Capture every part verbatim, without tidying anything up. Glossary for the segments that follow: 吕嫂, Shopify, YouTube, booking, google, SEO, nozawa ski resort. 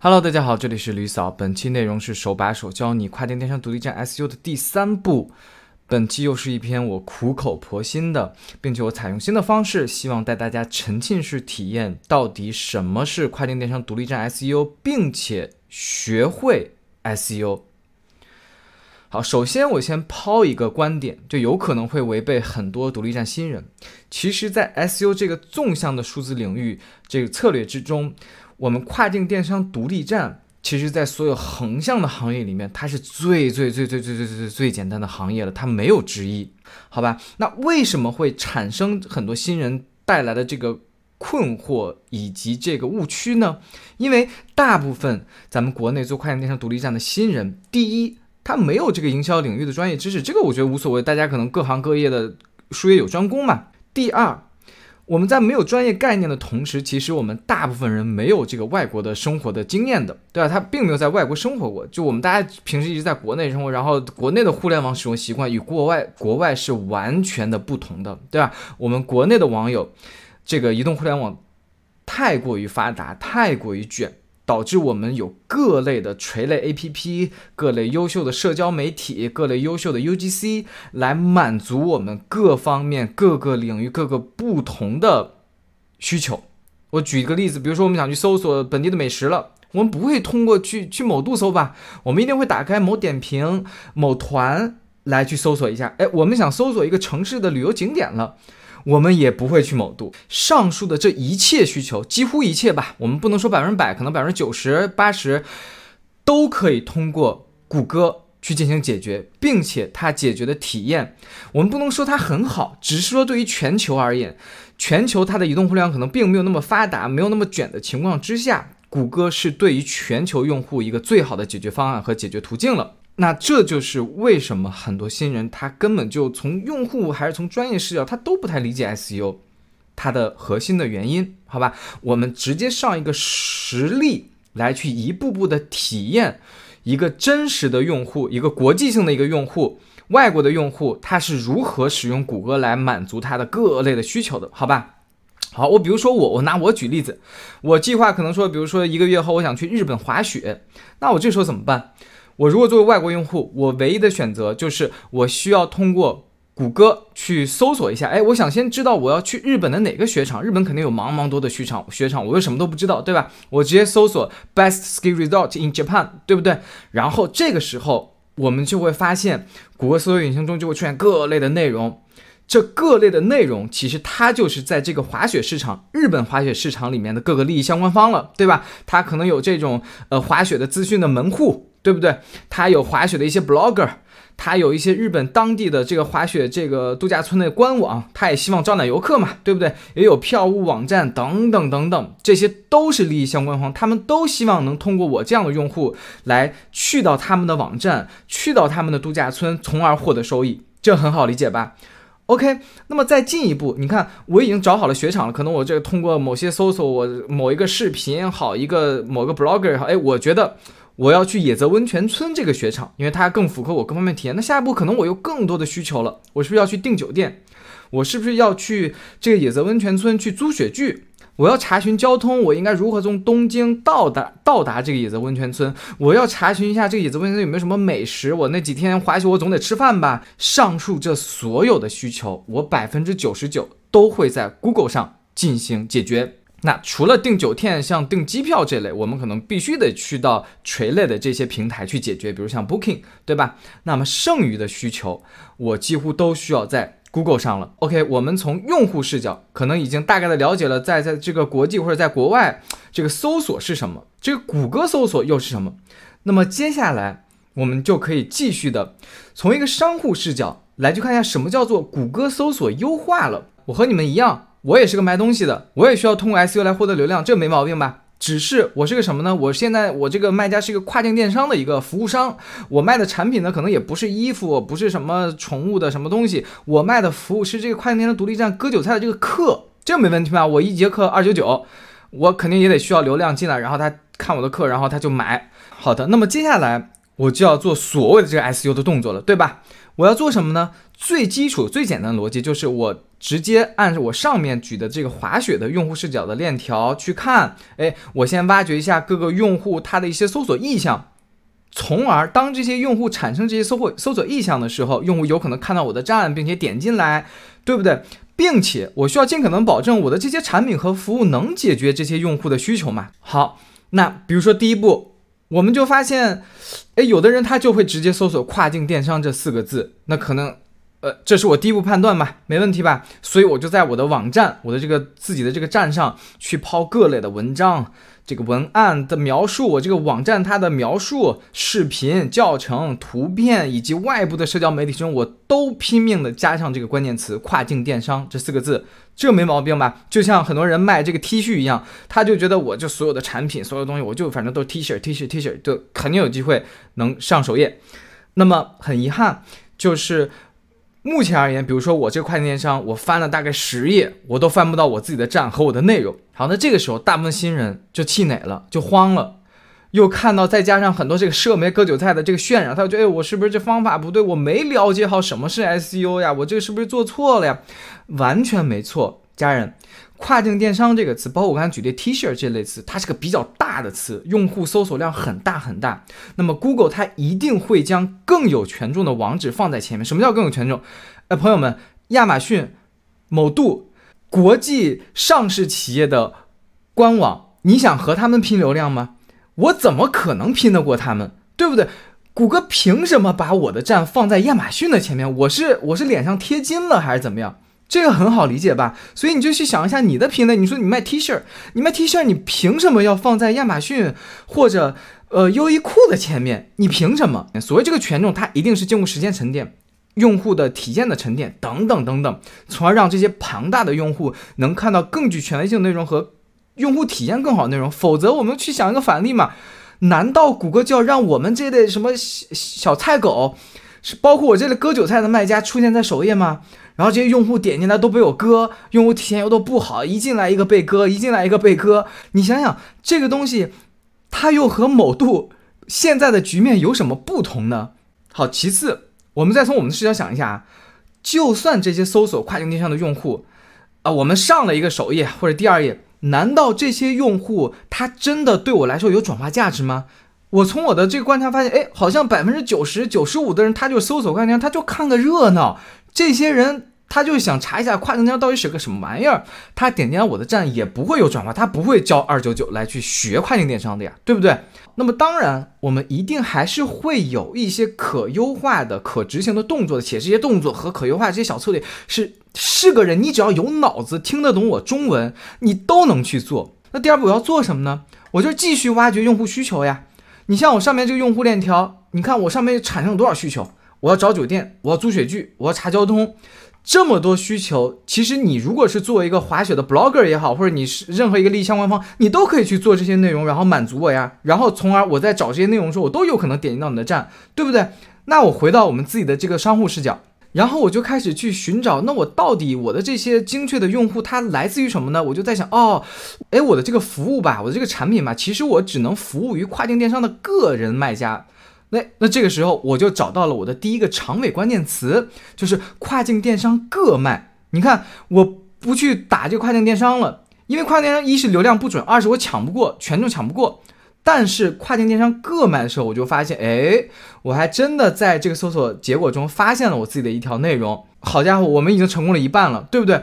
Hello， 大家好，这里是吕嫂。本期内容是手把手教你跨境电商独立站 S E O 的第三步。本期又是一篇我苦口婆心的，并且我采用新的方式，希望带大家沉浸式体验到底什么是跨境电商独立站 S E O， 并且学会 S E O。好，首先我先抛一个观点，就有可能会违背很多独立站新人。其实，在 S E O 这个纵向的数字领域这个策略之中，我们跨境电商独立站，其实在所有横向的行业里面，它是最最最最最最最最简单的行业了，它没有之一，好吧？那为什么会产生很多新人带来的这个困惑以及这个误区呢？因为大部分咱们国内做跨境电商独立站的新人，第一，他没有这个营销领域的专业知识，这个我觉得无所谓，大家可能各行各业的术业有专攻嘛。第二，我们在没有专业概念的同时，其实我们大部分人没有这个外国的生活的经验的，对吧？他并没有在外国生活过，就我们大家平时一直在国内生活，然后国内的互联网使用习惯与国外国外是完全的不同的，对吧？我们国内的网友，这个移动互联网太过于发达，太过于卷，导致我们有各类的垂类 A P P， 各类优秀的社交媒体，各类优秀的 U G C 来满足我们各方面各个领域各个不同的需求。我举一个例子，比如说我们想去搜索本地的美食了，我们不会通过去去某度搜吧，我们一定会打开某点评某团来去搜索一下。哎，我们想搜索一个城市的旅游景点了，我们也不会去某度。上述的这一切需求，几乎一切吧，我们不能说百分之百，可能百分之九十、八十都可以通过谷歌去进行解决，并且它解决的体验，我们不能说它很好，只是说对于全球而言，全球它的移动互联网可能并没有那么发达，没有那么卷的情况之下，谷歌是对于全球用户一个最好的解决方案和解决途径了。那这就是为什么很多新人他根本就从用户还是从专业视角他都不太理解 S E O 它的核心的原因，好吧？我们直接上一个实例来去一步步的体验一个真实的用户，一个国际性的一个用户，外国的用户，他是如何使用谷歌来满足他的各类的需求的，好吧？好，我比如说我我拿我举例子，我计划可能说比如说一个月后我想去日本滑雪，那我这时候怎么办？我如果作为外国用户，我唯一的选择就是我需要通过谷歌去搜索一下，哎，我想先知道我要去日本的哪个雪场，日本肯定有茫茫多的雪场，雪场我又什么都不知道，对吧？我直接搜索 best ski resort in Japan， 对不对？然后这个时候我们就会发现，谷歌搜索引擎中就会出现各类的内容。这各类的内容其实它就是在这个滑雪市场，日本滑雪市场里面的各个利益相关方了，对吧？它可能有这种呃滑雪的资讯的门户，对不对？它有滑雪的一些 blogger， 它有一些日本当地的这个滑雪这个度假村的官网，它也希望招揽游客嘛，对不对？也有票务网站等等等等，这些都是利益相关方，他们都希望能通过我这样的用户来去到他们的网站，去到他们的度假村，从而获得收益，这很好理解吧？OK， 那么再进一步，你看我已经找好了雪场了，可能我这个通过某些搜索，我某一个视频也好，一个某个 blogger 也好，哎，我觉得我要去野泽温泉村这个雪场，因为它更符合我各方面体验。那下一步可能我有更多的需求了，我是不是要去订酒店？我是不是要去这个野泽温泉村去租雪具？我要查询交通，我应该如何从东京到达到达这个野泽温泉村？我要查询一下这个野泽温泉村有没有什么美食？我那几天滑雪，我总得吃饭吧？上述这所有的需求，我百分之九十九都会在 Google 上进行解决。那除了订酒店，像订机票这类，我们可能必须得去到垂类的这些平台去解决，比如像 Booking， 对吧？那么剩余的需求，我几乎都需要在Google 上了。 OK， 我们从用户视角可能已经大概的了解了在在这个国际或者在国外这个搜索是什么，这个谷歌搜索又是什么。那么接下来我们就可以继续的从一个商户视角来去看一下什么叫做谷歌搜索优化了。我和你们一样，我也是个卖东西的，我也需要通过 S E O 来获得流量，这没毛病吧？只是我是个什么呢？我现在我这个卖家是一个跨境电商的一个服务商，我卖的产品呢可能也不是衣服，不是什么宠物的什么东西，我卖的服务是这个跨境电商独立站割韭菜的这个课，这没问题吧？我一节课二九九，我肯定也得需要流量进来，然后他看我的课，然后他就买。好的，那么接下来我就要做所谓的这个 S E O 的动作了，对吧？我要做什么呢？最基础最简单的逻辑就是我直接按我上面举的这个滑雪的用户视角的链条去看，哎，我先挖掘一下各个用户他的一些搜索意向，从而当这些用户产生这些搜索搜索意向的时候，用户有可能看到我的站并且点进来，对不对？并且我需要尽可能保证我的这些产品和服务能解决这些用户的需求嘛。好，那比如说第一步，我们就发现，哎，有的人他就会直接搜索跨境电商这四个字，那可能呃，这是我第一步判断嘛，没问题吧？所以我就在我的网站，我的这个自己的这个站上去抛各类的文章，这个文案的描述，我这个网站它的描述、视频、教程、图片以及外部的社交媒体中，我都拼命的加上这个关键词"跨境电商"这四个字，这没毛病吧？就像很多人卖这个 T 恤一样，他就觉得我就所有的产品、所有东西，我就反正都 T 恤、T 恤、T 恤，就肯定有机会能上首页。那么很遗憾，就是目前而言，比如说我这跨境电商，我翻了大概十页，我都翻不到我自己的站和我的内容。好，那这个时候大部分新人就气馁了，就慌了，又看到再加上很多这个社媒割韭菜的这个渲染，他就觉得，哎，我是不是这方法不对？我没了解好什么是 S E O 呀？我这个是不是做错了呀？完全没错，家人。跨境电商这个词，包括我刚才举例 T 恤这类词，它是个比较大的词，用户搜索量很大很大。那么 Google 它一定会将更有权重的网址放在前面。什么叫更有权重？呃，朋友们，亚马逊、某度、国际上市企业的官网，你想和他们拼流量吗？我怎么可能拼得过他们？对不对？谷歌凭什么把我的站放在亚马逊的前面？我是我是脸上贴金了还是怎么样？这个很好理解吧，所以你就去想一下你的品类，你说你卖 T 恤，你卖 T 恤，你凭什么要放在亚马逊或者呃优衣库的前面？你凭什么？所谓这个权重，它一定是经过时间沉淀、用户的体验的沉淀等等等等，从而让这些庞大的用户能看到更具权威性的内容和用户体验更好的内容。否则，我们去想一个反例嘛，难道谷歌就要让我们这类什么小菜狗，包括我这类割韭菜的卖家出现在首页吗？然后这些用户点进来都被我割，用户体验又都不好，一进来一个被割，一进来一个被割。你想想这个东西，它又和某度现在的局面有什么不同呢？好，其次，我们再从我们的视角想一下，就算这些搜索跨境电商的用户，啊、呃，我们上了一个首页或者第二页，难道这些用户他真的对我来说有转化价值吗？我从我的这个观察发现，哎，好像百分之九十九十五的人，他就搜索跨境电商，他就看个热闹。这些人他就想查一下跨境电商到底是个什么玩意儿，他点进来我的站也不会有转化，他不会交二百九十九来去学跨境电商的呀，对不对？那么当然，我们一定还是会有一些可优化的、可执行的动作的，且这些动作和可优化的这些小策略是是个人，你只要有脑子、听得懂我中文，你都能去做。那第二步我要做什么呢？我就继续挖掘用户需求呀。你像我上面这个用户链条，你看我上面产生了多少需求？我要找酒店，我要租雪具，我要查交通，这么多需求，其实你如果是作为一个滑雪的 blogger 也好，或者你是任何一个利益相关方，你都可以去做这些内容，然后满足我呀，然后从而我在找这些内容的时候，我都有可能点击到你的站，对不对？那我回到我们自己的这个商户视角，然后我就开始去寻找，那我到底我的这些精确的用户它来自于什么呢？我就在想，哦，哎，我的这个服务吧，我的这个产品吧，其实我只能服务于跨境电商的个人卖家。那那这个时候我就找到了我的第一个长尾关键词，就是跨境电商个卖。你看，我不去打这个跨境电商了，因为跨境电商一是流量不准，二是我抢不过，权重抢不过。但是跨境电商个卖的时候，我就发现，哎，我还真的在这个搜索结果中发现了我自己的一条内容。好家伙，我们已经成功了一半了，对不对？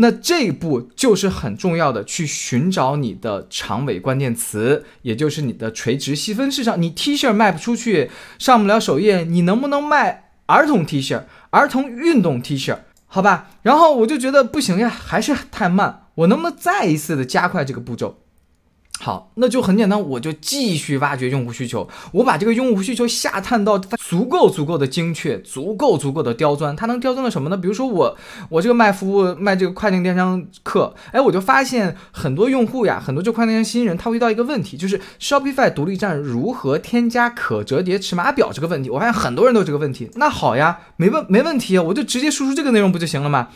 那这一步就是很重要的，去寻找你的长尾关键词，也就是你的垂直细分市场。你 T 恤卖不出去，上不了首页，你能不能卖儿童 T 恤、儿童运动 T 恤？好吧，然后我就觉得不行呀，还是太慢，我能不能再一次的加快这个步骤？好，那就很简单，我就继续挖掘用户需求，我把这个用户需求下探到足够足够的精确，足够足够的刁钻。它能刁钻到什么呢？比如说我我这个卖服务卖这个跨境电商课，哎，我就发现很多用户呀，很多这跨境电商新人他会遇到一个问题，就是 Shopify 独立站如何添加可折叠尺码表这个问题。我发现很多人都有这个问题。那好呀，没问没问题，我就直接输出这个内容不就行了吗？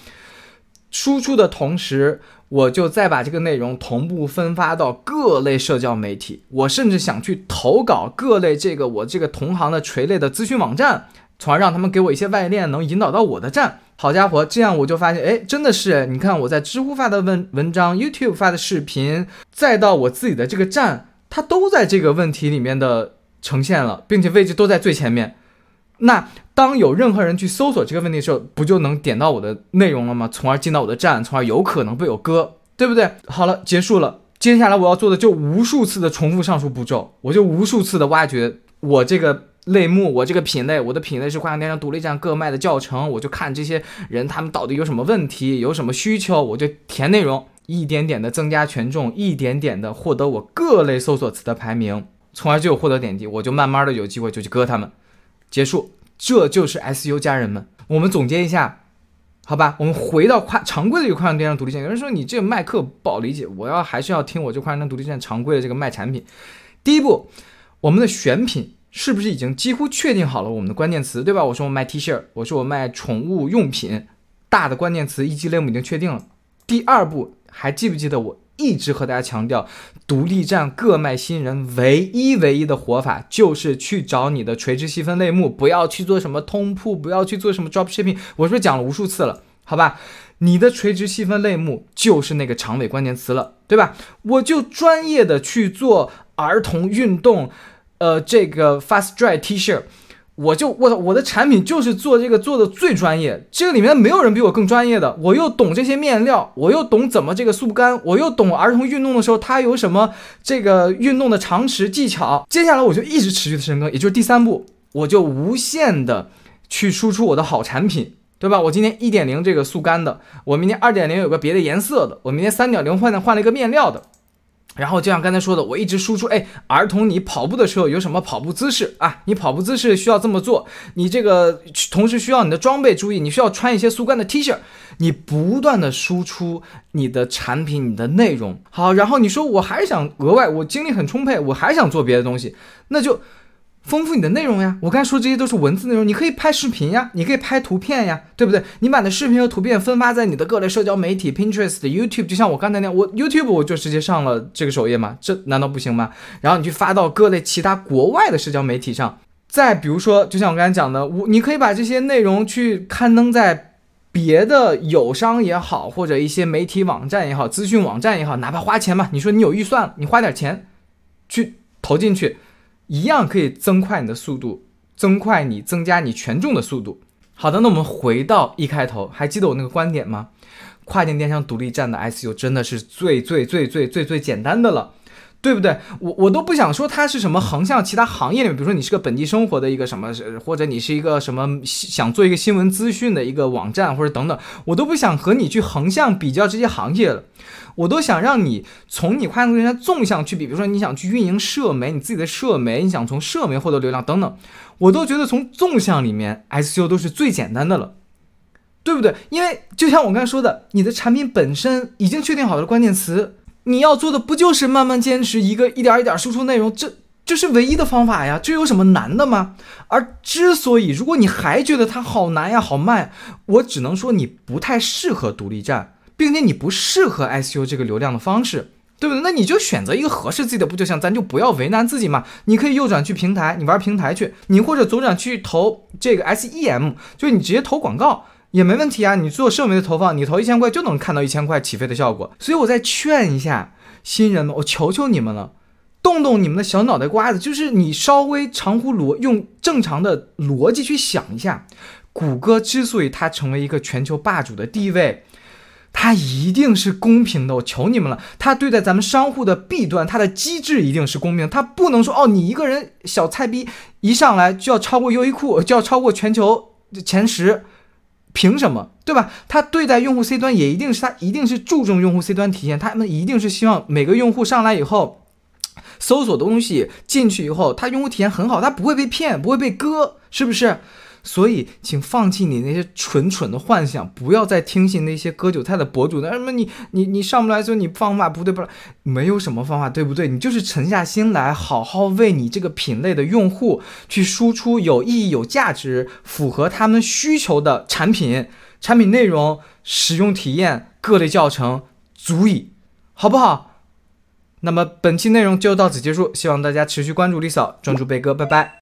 输出的同时，我就再把这个内容同步分发到各类社交媒体，我甚至想去投稿各类这个我这个同行的垂类的咨询网站，从而让他们给我一些外链，能引导到我的站。好家伙，这样我就发现，哎，真的是，你看我在知乎发的文文章 ，YouTube 发的视频，再到我自己的这个站，它都在这个问题里面的呈现了，并且位置都在最前面。那当有任何人去搜索这个问题的时候，不就能点到我的内容了吗？从而进到我的站，从而有可能被我割，对不对？好了，结束了。接下来我要做的就无数次的重复上述步骤，我就无数次的挖掘我这个类目，我这个品类，我的品类是跨境电商独立站各卖的教程，我就看这些人他们到底有什么问题，有什么需求，我就填内容，一点点的增加权重，一点点的获得我各类搜索词的排名，从而就有获得点击，我就慢慢的有机会就去割他们。结束，这就是 S E O 家人们。我们总结一下。好吧，我们回到跨常规的这个跨境电商独立站。有人说你这个卖课不好理解，我要还是要听我这跨境电商独立站常规的这个卖产品。第一步，我们的选品是不是已经几乎确定好了我们的关键词，对吧？我说我卖 T 恤，我说我卖宠物用品，大的关键词一级类目已经确定了。第二步，还记不记得我一直和大家强调，独立站各卖新人唯一唯一的活法就是去找你的垂直细分类目，不要去做什么通铺，不要去做什么 dropshipping， 我是不是讲了无数次了？好吧，你的垂直细分类目就是那个长尾关键词了，对吧？我就专业的去做儿童运动，呃，这个 fast dry T 恤，我就我我的产品就是做这个做的最专业，这个里面没有人比我更专业的，我又懂这些面料，我又懂怎么这个速干，我又懂儿童运动的时候它有什么这个运动的常识技巧。接下来我就一直持续的深耕，也就是第三步，我就无限的去输出我的好产品，对吧？我今天 一点零 这个速干的，我明天 二点零 有个别的颜色的，我明天 三点零 换换了一个面料的。然后就像刚才说的，我一直输出，哎，儿童你跑步的时候有什么跑步姿势啊？你跑步姿势需要这么做，你这个同时需要你的装备注意，你需要穿一些速干的 T 恤，你不断的输出你的产品、你的内容。好，然后你说我还是想额外，我精力很充沛，我还想做别的东西，那就丰富你的内容呀。我刚才说这些都是文字内容，你可以拍视频呀，你可以拍图片呀，对不对？你把你的视频和图片分发在你的各类社交媒体 Pinterest、YouTube， 就像我刚才那样，我 YouTube 我就直接上了这个首页嘛，这难道不行吗？然后你去发到各类其他国外的社交媒体上。再比如说就像我刚才讲的，我你可以把这些内容去刊登在别的友商也好，或者一些媒体网站也好，资讯网站也好，哪怕花钱嘛，你说你有预算，你花点钱去投进去，一样可以增快你的速度，增快你增加你权重的速度。好的，那我们回到一开头，还记得我那个观点吗？跨境电商独立站的 S E O 真的是最最最最最最简单的了，对不对？我我都不想说它是什么横向其他行业里面，比如说你是个本地生活的一个什么，或者你是一个什么想做一个新闻资讯的一个网站，或者等等，我都不想和你去横向比较这些行业了。我都想让你从你跨境电商纵向去比，比如说你想去运营社媒，你自己的社媒，你想从社媒获得流量等等，我都觉得从纵向里面 S E O 都是最简单的了，对不对？因为就像我刚才说的，你的产品本身已经确定好的关键词，你要做的不就是慢慢坚持一个一点一点输出内容，这这是唯一的方法呀，这有什么难的吗？而之所以如果你还觉得它好难呀好慢，我只能说你不太适合独立站，并且你不适合 S E O 这个流量的方式，对不对？那你就选择一个合适自己的，不就像咱就不要为难自己嘛。你可以右转去平台，你玩平台去，你或者左转去投这个 S E M， 就是你直接投广告也没问题啊。你做社媒的投放，你投一千块就能看到一千块起飞的效果。所以我再劝一下新人们，我求求你们了，动动你们的小脑袋瓜子，就是你稍微长胡逻，用正常的逻辑去想一下，谷歌之所以它成为一个全球霸主的地位，它一定是公平的，我求你们了。它对待咱们商户的弊端，它的机制一定是公平的，它不能说哦，你一个人小菜逼一上来就要超过优衣库，就要超过全球前十，凭什么，对吧？它对待用户 C 端也一定是，它一定是注重用户 C 端体验，他们一定是希望每个用户上来以后，搜索的东西进去以后，它用户体验很好，它不会被骗，不会被割，是不是？所以请放弃你那些蠢蠢的幻想，不要再听信那些割韭菜的博主的什么你你你上不来，所以你方法不对，不没有什么方法，对不对？你就是沉下心来，好好为你这个品类的用户去输出有意义、有价值、符合他们需求的产品、产品内容、使用体验、各类教程，足以，好不好？那么本期内容就到此结束，希望大家持续关注李嫂，专注贝哥，拜拜。